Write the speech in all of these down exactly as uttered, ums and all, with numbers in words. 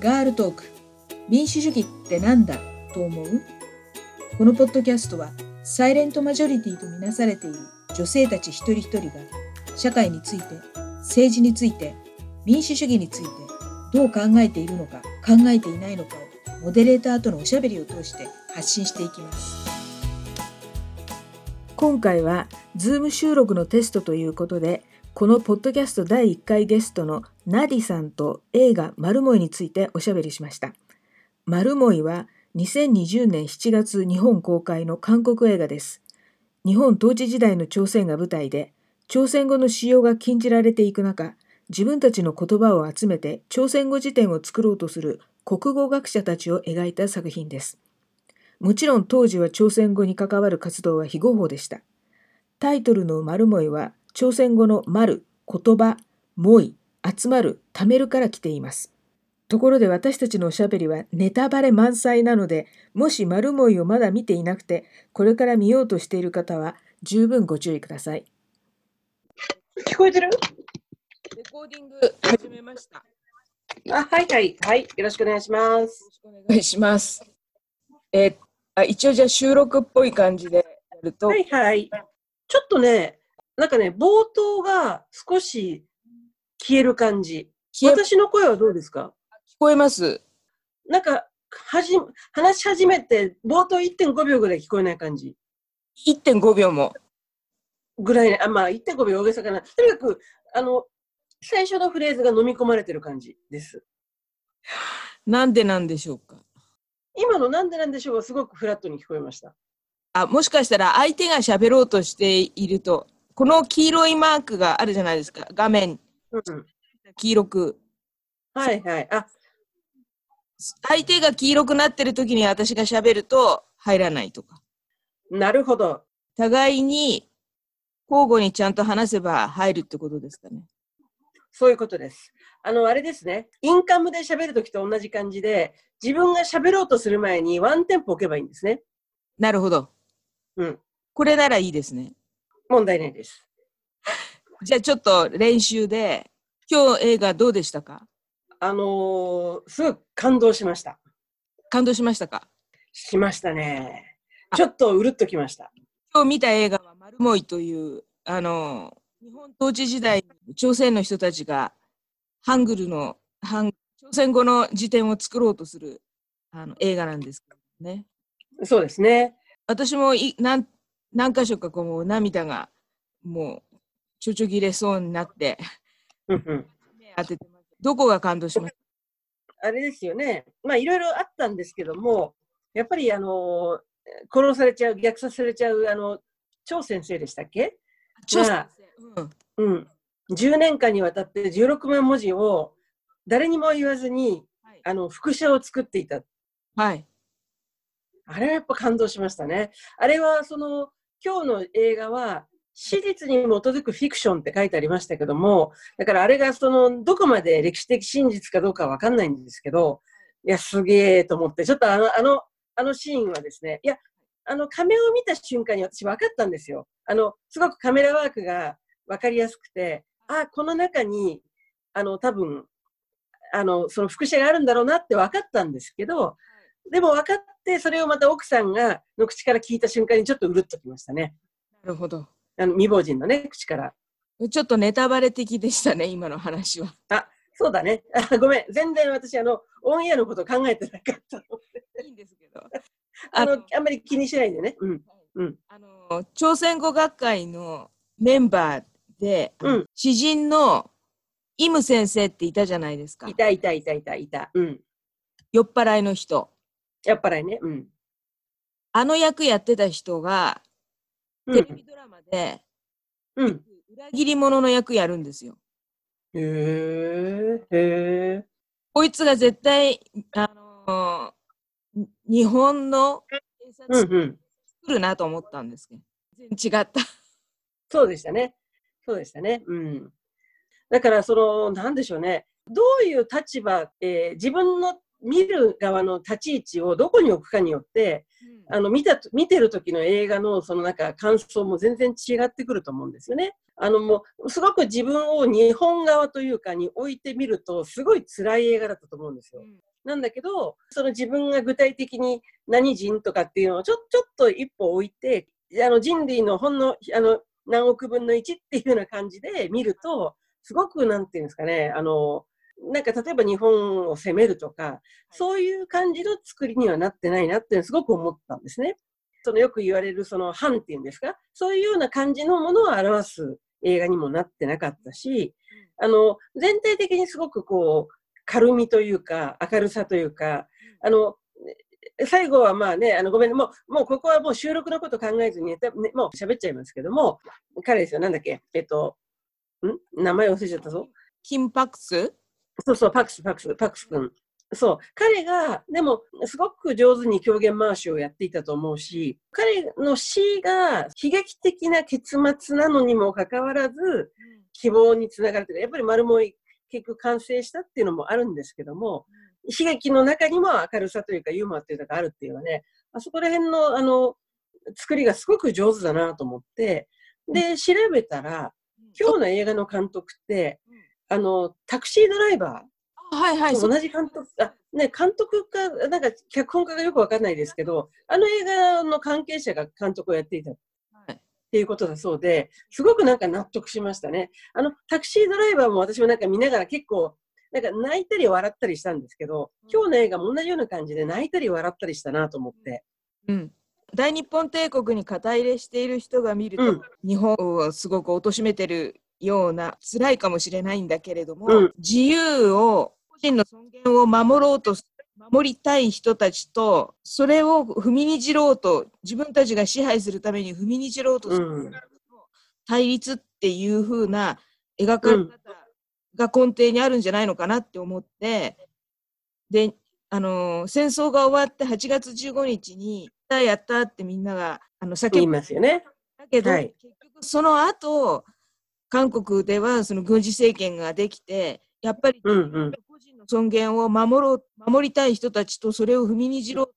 ガールトーク、民主主義ってなんだと思う？このポッドキャストはサイレントマジョリティとみなされている女性たち一人一人が社会について、政治について、民主主義についてどう考えているのか、考えていないのかをモデレーターとのおしゃべりを通して発信していきます。今回は Zoom 収録のテストということで、このポッドキャストだいいっかいゲストのナディさんと映画マルモイについておしゃべりしました。マルモイはにせんにじゅうねんしちがつ日本公開の韓国映画です。日本統治時代の朝鮮が舞台で、朝鮮語の使用が禁じられていく中、自分たちの言葉を集めて朝鮮語辞典を作ろうとする国語学者たちを描いた作品です。もちろん当時は朝鮮語に関わる活動は非合法でした。タイトルのマルモイは朝鮮語のマル、言葉、モイ、集まる、貯めるから来ています。ところで私たちのおしゃべりはネタバレ満載なので、もしマルモイをまだ見ていなくて、これから見ようとしている方は十分ご注意ください。聞こえてる？レコーディング始めました。あ、はいはい、はい、よろしくお願いします。よろしくお願いします。えー、あ、一応じゃあ収録っぽい感じでやると。はいはい。ちょっとね、なんかね、冒頭が少し消える感じ。私の声はどうですか？聞こえます。なんかはじ話し始めて冒頭 いってんごびょうぐらい聞こえない感じ。いってんごびょうもぐらいね。あ、まあ いってんごびょう大げさかな。とにかくあの最初のフレーズが飲み込まれてる感じです。なんでなんでしょうか。今のなんでなんでしょうはすごくフラットに聞こえました。あ、もしかしたら相手が喋ろうとしていると、この黄色いマークがあるじゃないですか、画面、うん、黄色く。はいはい。あ、相手が黄色くなってる時に私が喋ると入らないとか。なるほど。互いに交互にちゃんと話せば入るってことですかね。そういうことです。あの、あれですね。インカムで喋るときと同じ感じで、自分が喋ろうとする前にワンテンポ置けばいいんですね。なるほど。うん。これならいいですね。問題ないです。じゃあちょっと練習で、今日映画どうでしたか？あのー、すごい感動しました。感動しましたか？しましたね。ちょっとうるっときました。今日見た映画はマルモイという、あのー、日本統治時代、朝鮮の人たちがハングルのハン朝鮮語の辞典を作ろうとするあの映画なんですけどね。そうですね。私もい 何, 何箇所かこう涙がもうちょちょぎれそうになって目当ててます。どこが感動しました？あれですよね。まあいろいろあったんですけども、やっぱりあの殺されちゃう、虐殺されちゃうあの張先生でしたっけ？張先生。うんうん、じゅうねんかんにわたってじゅうろくまんもじを誰にも言わずに、はい、あの副写を作っていた、はい、あれはやっぱ感動しましたね。あれはその今日の映画は史実に基づくフィクションって書いてありましたけども、だからあれがそのどこまで歴史的真実かどうかは分かんないんですけど、いやすげえと思って、ちょっとあのあのあのシーンはですね、いやあの仮面を見た瞬間に私分かったんですよ。あのすごくカメラワークが分かりやすくて、あ、この中にあの多分あのその複写があるんだろうなって分かったんですけど、でも分かって、それをまた奥さんがの口から聞いた瞬間にちょっとうるっときましたね。なるほど。あの未亡人のね口から。ちょっとネタバレ的でしたね今の話は。あ、そうだね。あ、ごめん、全然私あのオンエアのこと考えてなかったのでいいんですけどあの、あの、あんまり気にしないでね、うんうん、あの朝鮮語学会のメンバーで、うん、詩人のイム先生っていたじゃないですか。いたいたいたいたいた、うん、酔っ払いの人。酔っ払いね、うん、あの役やってた人が、うん、テレビドラマで、うん、裏切り者の役やるんですよ。へーへー。こいつが絶対、あのー、日本の警察来るなと思ったんですけど、うんうん、全然違ったそうでしたね。そうでしたね、うん、だからその何でしょうね、どういう立場、えー、自分の見る側の立ち位置をどこに置くかによって、うん、あの 見た、見てる時の映画のそのなんか感想も全然違ってくると思うんですよね。あのもうすごく自分を日本側というかに置いてみるとすごい辛い映画だったと思うんですよ、うん、なんだけど、その自分が具体的に何人とかっていうのをちょ、ちょっと一歩置いて、あの人類のほんの、あの何億分のいちっていうような感じで見ると、すごくなんていうんですかね、あのなんか例えば日本を攻めるとか、そういう感じの作りにはなってないなってすごく思ったんですね。そのよく言われるその反っていうんですか、そういうような感じのものを表す映画にもなってなかったし、あの全体的にすごくこう軽みというか明るさというか、あの最後はまあね、あのごめん、もう、もうここはもう収録のこと考えずに、ね、もう喋っちゃいますけども、彼ですよ、なんだっけ、えっと、ん名前忘れちゃったぞ。キム・パクス？そうそう、パクス、パクス、パクス君。そう、彼が、でも、すごく上手に狂言回しをやっていたと思うし、彼の死が悲劇的な結末なのにもかかわらず、希望につながるというか、やっぱり丸も結局完成したっていうのもあるんですけども、悲劇の中にも明るさというかユーモアというのがあるっていうのはね、あそこら辺のあの作りがすごく上手だなと思って、で調べたら、今日の映画の監督ってあのタクシードライバー、はいはい、同じ監督、あ、ね、監督かなんか脚本家がよくわかんないですけど、あの映画の関係者が監督をやっていたっていうことだそうで、すごくなんか納得しましたね。あのタクシードライバーも私もなんか見ながら結構なんか泣いたり笑ったりしたんですけど、今日の映画も同じような感じで泣いたり笑ったりしたなと思って、うん、大日本帝国に肩入れしている人が見ると、うん、日本をすごく貶めてるような、辛いかもしれないんだけれども、うん、自由を、個人の尊厳を守ろうと守りたい人たちと、それを踏みにじろうと、自分たちが支配するために踏みにじろうとする、うん、対立っていう風な描かれ方、うん、が根底にあるんじゃないのかなって思って、で、あのー、戦争が終わってはちがつじゅうごにちにやったってみんながあの叫びますよね。だけど、はい、結局その後韓国ではその軍事政権ができて、やっぱり個人の尊厳を守ろう、守りたい人たちとそれを踏みにじろうと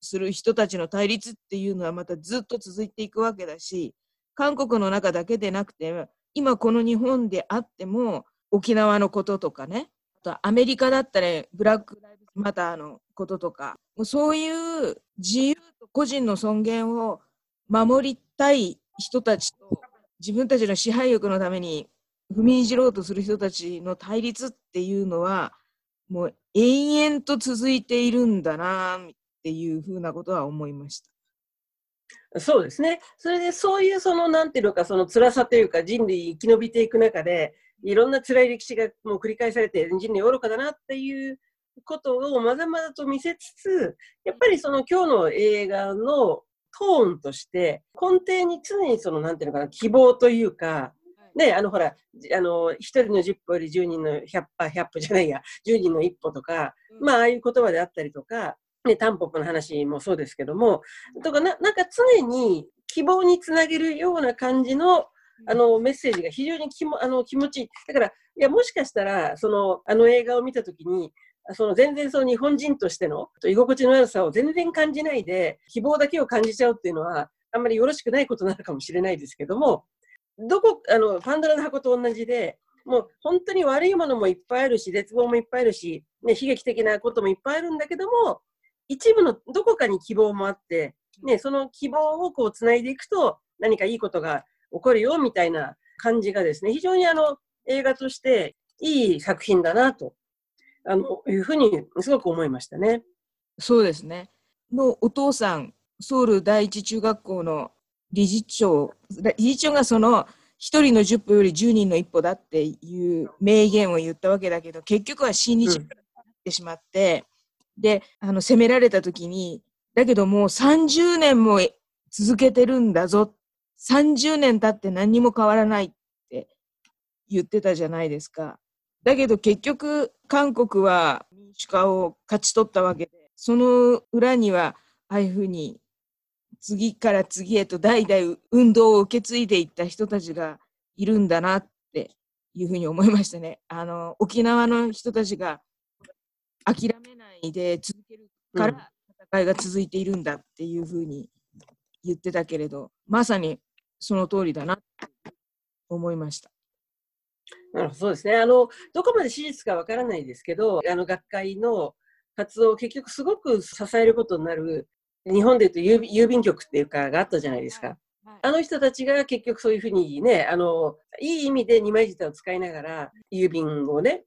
する人たちの対立っていうのはまたずっと続いていくわけだし、韓国の中だけでなくて、今この日本であっても沖縄のこととかね、あとアメリカだったら、ね、ブラックライブマターのこととか、もうそういう自由と個人の尊厳を守りたい人たちと、自分たちの支配欲のために踏みにじろうとする人たちの対立っていうのはもう延々と続いているんだなっていうふうなことは思いました。そうですね。それでそういうそのなんていうのか、その辛さというか、人類生き延びていく中でいろんな辛い歴史がもう繰り返されて、人類愚かだなっていうことをまざまざと見せつつ、やっぱりその今日の映画のトーンとして根底に常にそのなんていうのかな、希望というか、ね、あのほら、あの一人の十歩より十人の百歩、百歩じゃないや、十人の一歩とか、まあああいう言葉であったりとか、ね、タンポポの話もそうですけども、とかな、なんか常に希望につなげるような感じのあのメッセージが非常にきもあの気持ちいい。だからいや、もしかしたらそのあの映画を見たときに、その全然その日本人としての居心地の悪さを全然感じないで、希望だけを感じちゃうっていうのはあんまりよろしくないことなのかもしれないですけども、どこあのパンドラの箱と同じで、もう本当に悪いものもいっぱいあるし、絶望もいっぱいあるし、ね、悲劇的なこともいっぱいあるんだけども、一部のどこかに希望もあって、ね、その希望をこうつないでいくと何かいいことが起こるよみたいな感じがですね、非常にあの映画としていい作品だなと、あのいうふうにすごく思いましたね。そうですね。のお父さん、ソウル第一中学校の理事長、理事長がその一人の十歩より十人の一歩だっていう名言を言ったわけだけど、結局は親日になってしまって、うん、で、あの責められた時に、だけどもうさんじゅうねんも続けてるんだぞ。さんじゅうねん経って何にも変わらないって言ってたじゃないですか。だけど結局韓国は民主化を勝ち取ったわけで、その裏にはああいうふうに次から次へと代々運動を受け継いでいった人たちがいるんだなっていうふうに思いましたね。あの沖縄の人たちが諦めないで続けるから戦いが続いているんだっていうふうに言ってたけれど、まさにその通りだなと思いました。なるほど、そうですね。あのどこまで史実かわからないですけど、あの学会の活動を結局すごく支えることになる、日本でいうと郵便局っていうかがあったじゃないですか。あの人たちが結局そういうふうにね、あのいい意味で二枚舌を使いながら郵便をね、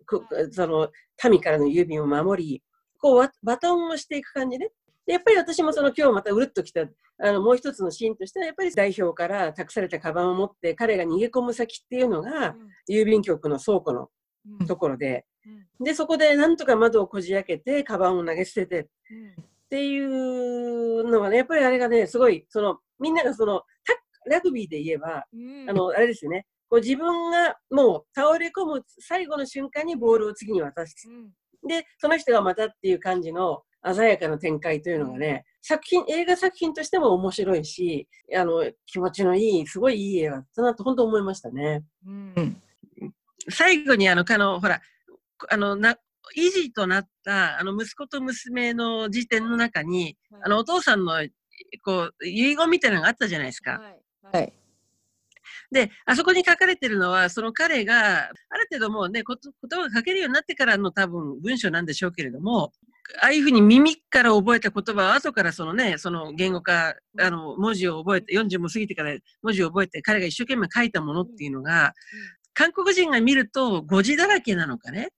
その民からの郵便を守り、こうバトンをしていく感じね。でやっぱり私もその今日またうるっときたあのもう一つのシーンとしては、やっぱり代表から託されたカバンを持って彼が逃げ込む先っていうのが郵便局の倉庫のところで、でそこでなんとか窓をこじ開けてカバンを投げ捨ててっていうのがね、やっぱりあれがね、すごいそのみんながそのラグビーで言えば、うん、あのあれですよね、こう自分がもう倒れ込む最後の瞬間にボールを次に渡して、うん、でその人がまたっていう感じの鮮やかな展開というのがね、作品映画作品としても面白いし、あの気持ちのいいすごいいい映画だったなと本当思いましたね。うん、最後にあのあのほらあのな維持となったあの息子と娘の時点の中に、はい、あのお父さんのこう遺言みたいなのがあったじゃないですか。はいはい、であそこに書かれてるのはその彼がある程度もうね言葉が書けるようになってからの多分文章なんでしょうけれども、ああいうふうに耳から覚えた言葉を後からそのねその言語化あの文字を覚えてよんじゅうも過ぎてから文字を覚えて彼が一生懸命書いたものっていうのが、韓国人が見ると誤字だらけなのかね、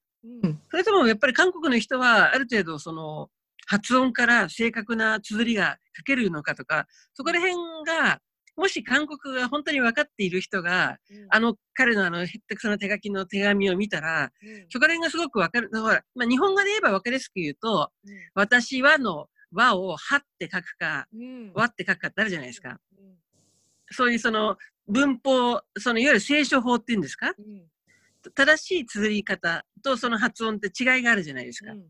うん、それともやっぱり韓国の人はある程度その発音から正確な綴りが書けるのかとか、そこら辺がもし韓国が本当に分かっている人が、うん、あの彼のあのヘッテクソの手書きの手紙を見たら、うん、そこら辺がすごく分かる。ほら、まあ、日本語で言えば分かりやすく言うと、うん、私はの和をはって書くか、うん、和って書くかってあるじゃないですか。うんうん、そういうその文法、そのいわゆる聖書法っていうんですか、うん、正しい綴り方とその発音って違いがあるじゃないですか。うん、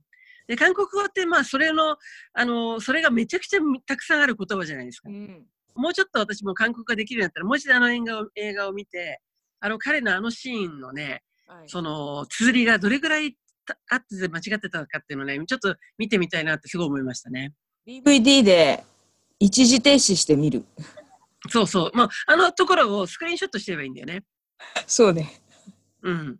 で韓国語ってまあそれの、あの、それがめちゃくちゃたくさんある言葉じゃないですか。うん、もうちょっと私も韓国ができるようになったら、もう一度あの映画を、映画を見て、あの彼のあのシーンのね、はい、その綴りがどれぐらいあって間違ってたかっていうのをね、ちょっと見てみたいなってすごい思いましたね。ディーブイディー で一時停止してみる。そうそう。もうあのところをスクリーンショットしてればいいんだよね。そうね。うん。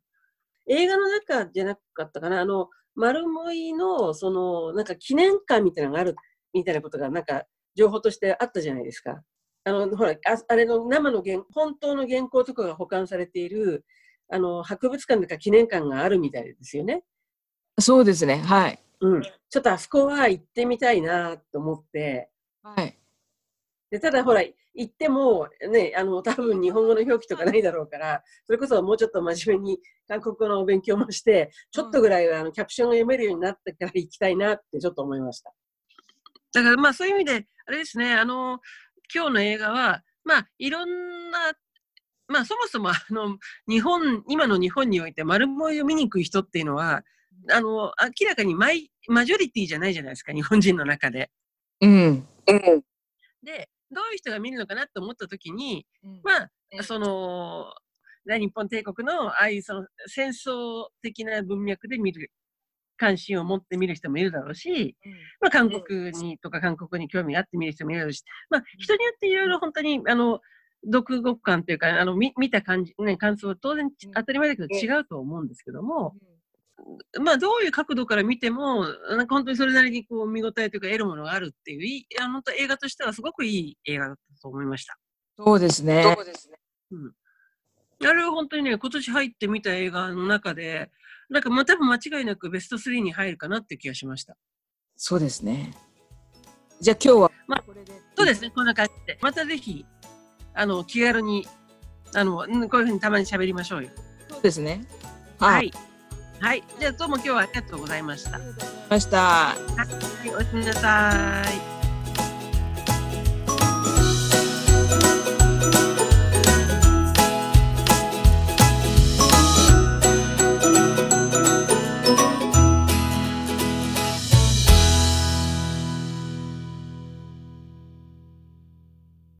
映画の中じゃなかったかな、あの、丸森の、その、なんか記念館みたいなのがあるみたいなことが、なんか、情報としてあったじゃないですか。あのほら あ, あれの生の原本当の原稿とかが保管されているあの博物館とか記念館があるみたいですよね。そうですね、はい、うん、ちょっとあそこは行ってみたいなと思って、はい、でただほら行ってもねあの多分日本語の表記とかないだろうから、それこそもうちょっと真面目に韓国語のお勉強もしてちょっとぐらいはあのキャプションが読めるようになってから行きたいなってちょっと思いました。だからまあそういう意味であれですね、あの今日の映画はまあいろんな、まあそもそもあの日本今の日本において丸森を見に行く人っていうのはあの明らかにマイマジョリティじゃないじゃないですか、日本人の中で。うんうん、でどういう人が見るのかなと思った時に、うん、まあその大日本帝国のああいうその戦争的な文脈で見る。関心を持って見る人もいるだろうし、まあ、韓国にとか韓国に興味があって見る人もいるだろうし、まあ、人によっていろいろ本当にあの読語感というかあの 見, 見た感じ、ね、感想は当然当たり前だけど違うと思うんですけども、まあ、どういう角度から見てもなんか本当にそれなりにこう見応えというか得るものがあるっていうあの映画としてはすごくいい映画だったと思いました。そうですね、そうですね、うん、あれは本当にね今年入って見た映画の中でなんかまあ多分間違いなくベストスリーに入るかなって気がしました。そうですね。じゃあ今日は、まあ、これでそうですね、こんな感じでまたぜひあの気軽にあのこういうふうにたまに喋りましょうよ。そうですね。はいはい、じゃあどうも今日はありがとうございました。ありがとうございました。はい、おやすみなさい。